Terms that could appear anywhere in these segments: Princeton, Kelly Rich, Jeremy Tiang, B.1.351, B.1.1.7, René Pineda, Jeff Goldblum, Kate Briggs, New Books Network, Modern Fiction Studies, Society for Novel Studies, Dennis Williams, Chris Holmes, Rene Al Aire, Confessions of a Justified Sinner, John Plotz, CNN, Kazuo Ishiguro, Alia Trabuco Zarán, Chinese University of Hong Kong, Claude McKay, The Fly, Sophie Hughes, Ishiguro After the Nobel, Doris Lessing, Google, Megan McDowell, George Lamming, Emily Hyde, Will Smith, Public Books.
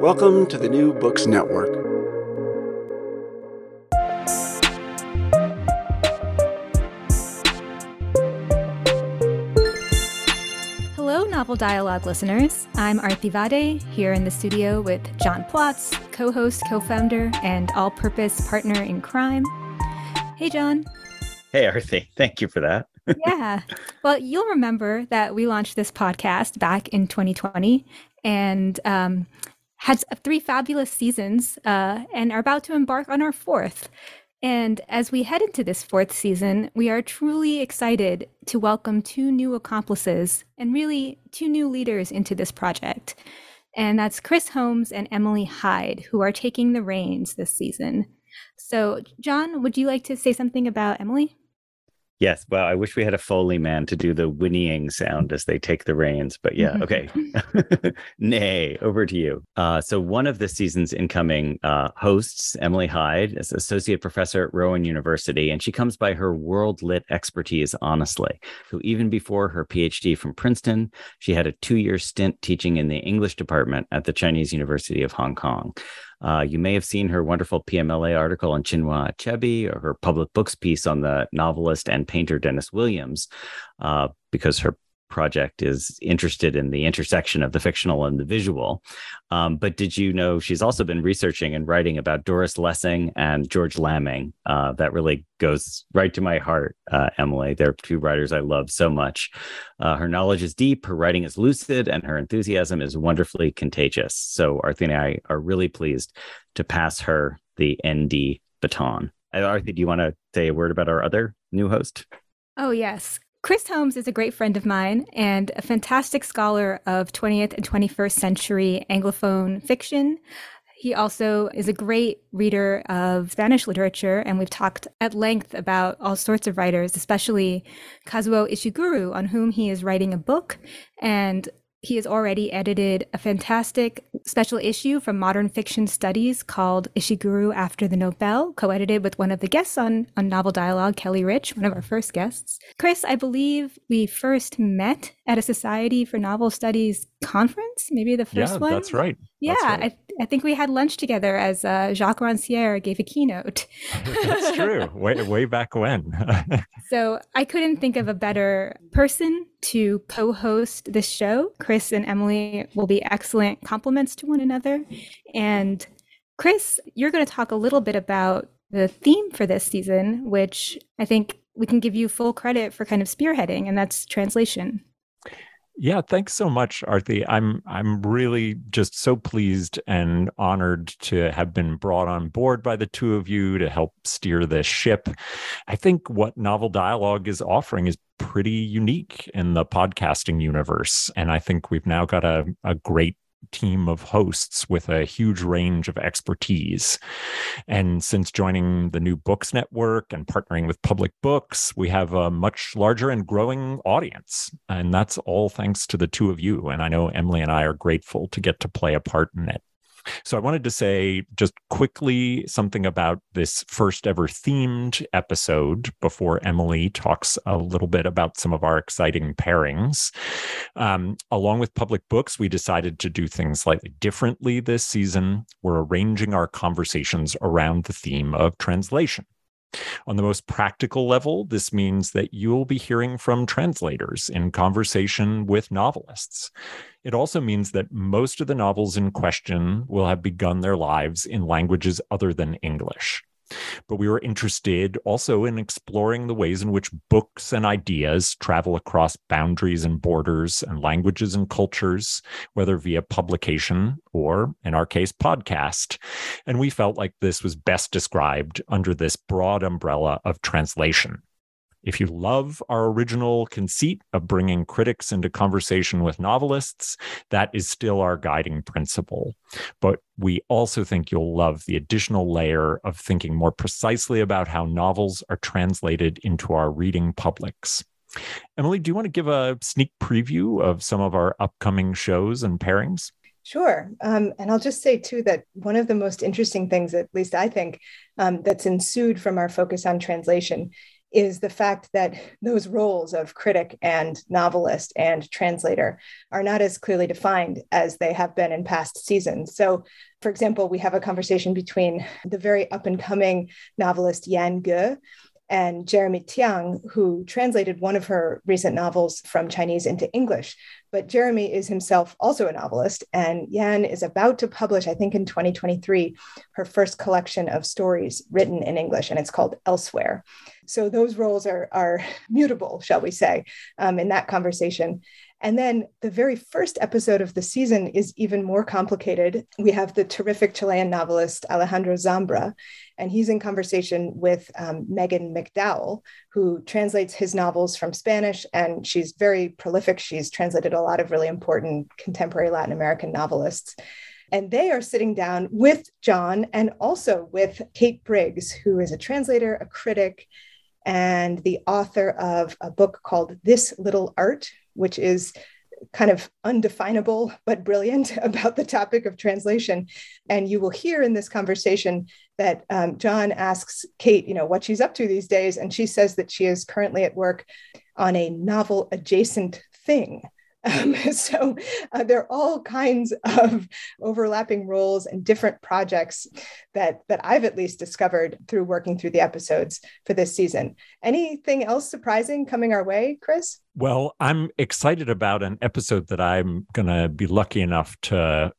Welcome to the New Books Network. Hello, Novel Dialogue listeners. I'm Arthi Vade, here in the studio with John Plotz, co-host, co-founder, and all-purpose partner in crime. Hey, John. Hey, Arthi. Thank you for that. Yeah. Well, you'll remember that we launched this podcast back in 2020 and had three fabulous seasons and are about to embark on our fourth. And as we head into this fourth season, we are truly excited to welcome two new accomplices and really two new leaders into this project. And that's Chris Holmes and Emily Hyde, who are taking the reins this season. So, John, would you like to say something about Emily? Yes. Well, I wish we had a Foley man to do the whinnying sound as they take the reins. But yeah, okay. Nay, over to you. So one of this season's incoming hosts, Emily Hyde, is associate professor at Rowan University, and she comes by her world-lit expertise, honestly. So even before her PhD from Princeton, she had a 2-year stint teaching in the English department at the Chinese University of Hong Kong. You may have seen her wonderful PMLA article on Chinua Achebe or her Public Books piece on the novelist and painter Dennis Williams, because her project is interested in the intersection of the fictional and the visual. But did you know she's also been researching and writing about Doris Lessing and George Lamming? That really goes right to my heart, Emily. They're two writers I love so much. Her knowledge is deep, her writing is lucid, and her enthusiasm is wonderfully contagious. So Arthi and I are really pleased to pass her the ND baton. Arthi, do you want to say a word about our other new host? Oh, yes. Chris Holmes is a great friend of mine and a fantastic scholar of 20th and 21st century Anglophone fiction. He also is a great reader of Spanish literature, and we've talked at length about all sorts of writers, especially Kazuo Ishiguro, on whom he is writing a book, and he has already edited a fantastic special issue from Modern Fiction Studies called Ishiguro After the Nobel, co-edited with one of the guests on Novel Dialogue, Kelly Rich, one of our first guests. Chris, I believe we first met at a Society for Novel Studies conference, maybe the first one. Yeah, that's right. Yeah, that's right. I think we had lunch together as Jacques Ranciere gave a keynote. That's true. Way back when. So I couldn't think of a better person to co-host this show. Chris and Emily will be excellent complements to one another. And Chris, you're going to talk a little bit about the theme for this season, which I think we can give you full credit for kind of spearheading, and that's translation. Yeah, thanks so much, Arthi. I'm really just so pleased and honored to have been brought on board by the two of you to help steer this ship. I think what Novel Dialogue is offering is pretty unique in the podcasting universe, and I think we've now got a great team of hosts with a huge range of expertise. And since joining the New Books Network and partnering with Public Books, we have a much larger and growing audience. And that's all thanks to the two of you. And I know Emily and I are grateful to get to play a part in it. So I wanted to say just quickly something about this first ever themed episode before Emily talks a little bit about some of our exciting pairings. Along with Public Books, we decided to do things slightly differently this season. We're arranging our conversations around the theme of translation. On the most practical level, this means that you'll be hearing from translators in conversation with novelists. It also means that most of the novels in question will have begun their lives in languages other than English. But we were interested also in exploring the ways in which books and ideas travel across boundaries and borders and languages and cultures, whether via publication or, in our case, podcast. And we felt like this was best described under this broad umbrella of translation. If you love our original conceit of bringing critics into conversation with novelists, that is still our guiding principle. But we also think you'll love the additional layer of thinking more precisely about how novels are translated into our reading publics. Emily, do you want to give a sneak preview of some of our upcoming shows and pairings? Sure. And I'll just say, too, that one of the most interesting things, at least I think, that's ensued from our focus on translation is the fact that those roles of critic and novelist and translator are not as clearly defined as they have been in past seasons. So, for example, we have a conversation between the very up-and-coming novelist Yan Ge and Jeremy Tiang, who translated one of her recent novels from Chinese into English. But Jeremy is himself also a novelist, and Yan is about to publish, I think in 2023, her first collection of stories written in English, and it's called Elsewhere. So those roles are mutable, shall we say, in that conversation. And then the very first episode of the season is even more complicated. We have the terrific Chilean novelist Alejandro Zambra, and he's in conversation with Megan McDowell, who translates his novels from Spanish, and she's very prolific. She's translated a lot of really important contemporary Latin American novelists. And they are sitting down with John and also with Kate Briggs, who is a translator, a critic, and the author of a book called This Little Art, which is kind of undefinable, but brilliant about the topic of translation. And you will hear in this conversation that John asks Kate, what she's up to these days. And she says that she is currently at work on a novel adjacent thing. So there are all kinds of overlapping roles and different projects that I've at least discovered through working through the episodes for this season. Anything else surprising coming our way, Chris? Well, I'm excited about an episode that I'm going to be lucky enough to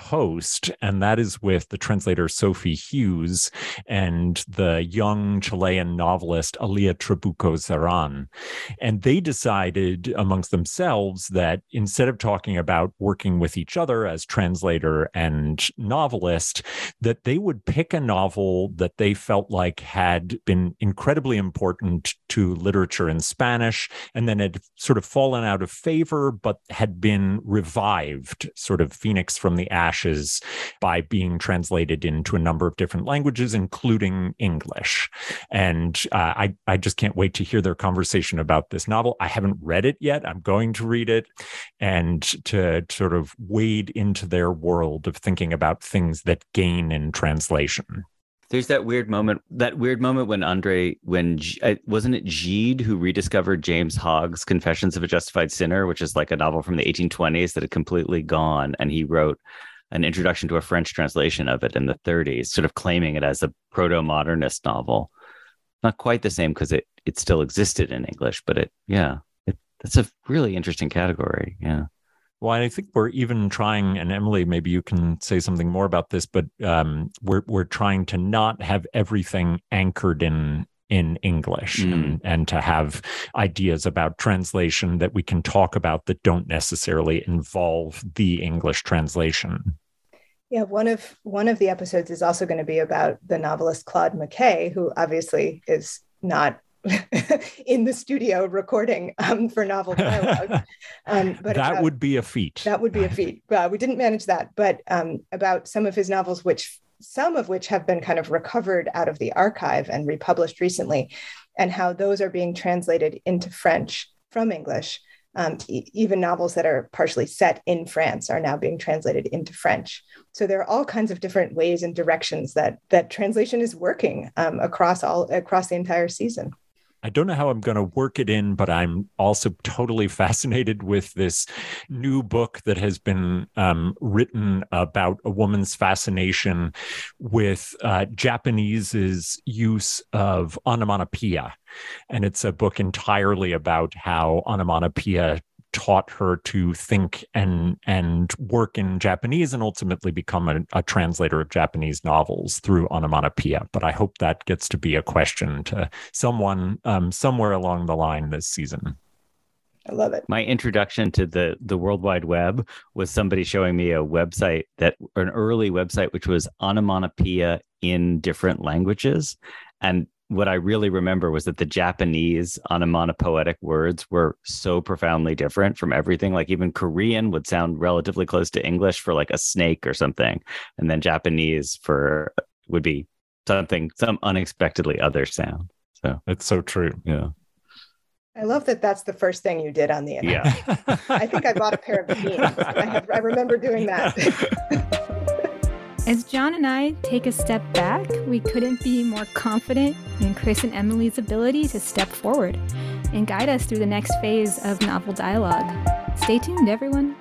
host, and that is with the translator Sophie Hughes and the young Chilean novelist Alia Trabuco Zarán. And they decided amongst themselves that instead of talking about working with each other as translator and novelist, that they would pick a novel that they felt like had been incredibly important to literature in Spanish and then had sort of fallen out of favor, but had been revived, sort of phoenix from the ashes, by being translated into a number of different languages, including English. And I just can't wait to hear their conversation about this novel. I haven't read it yet. I'm going to read it and to sort of wade into their world of thinking about things that gain in translation. There's that weird moment wasn't it Gide who rediscovered James Hogg's Confessions of a Justified Sinner, which is like a novel from the 1820s that had completely gone. And he wrote an introduction to a French translation of it in the 30s, sort of claiming it as a proto-modernist novel. Not quite the same because it still existed in English, but that's a really interesting category. Yeah. Well, I think we're even trying, and Emily, maybe you can say something more about this, but we're trying to not have everything anchored in English and to have ideas about translation that we can talk about that don't necessarily involve the English translation. Yeah, one of the episodes is also going to be about the novelist Claude McKay, who obviously is not in the studio recording for Novel Dialogue. But that would be a feat. That would be a feat. We didn't manage that, but about some of his novels, some of which have been kind of recovered out of the archive and republished recently, and how those are being translated into French from English. Even novels that are partially set in France are now being translated into French. So there are all kinds of different ways and directions that translation is working across the entire season. I don't know how I'm going to work it in, but I'm also totally fascinated with this new book that has been written about a woman's fascination with Japanese's use of onomatopoeia. And it's a book entirely about how onomatopoeia taught her to think and work in Japanese and ultimately become a translator of Japanese novels through onomatopoeia. But I hope that gets to be a question to someone somewhere along the line this season. I love it. My introduction to the World Wide Web was somebody showing me a website an early website, which was onomatopoeia in different languages. And what I really remember was that the Japanese onomatopoetic words were so profoundly different from everything. Like even Korean would sound relatively close to English for like a snake or something. And then Japanese would be something, some unexpectedly other sound. So that's so true. Yeah. I love that that's the first thing you did on the internet. Yeah. I think I bought a pair of jeans. I remember doing that. As John and I take a step back, we couldn't be more confident in Chris and Emily's ability to step forward and guide us through the next phase of Novel Dialogue. Stay tuned, everyone.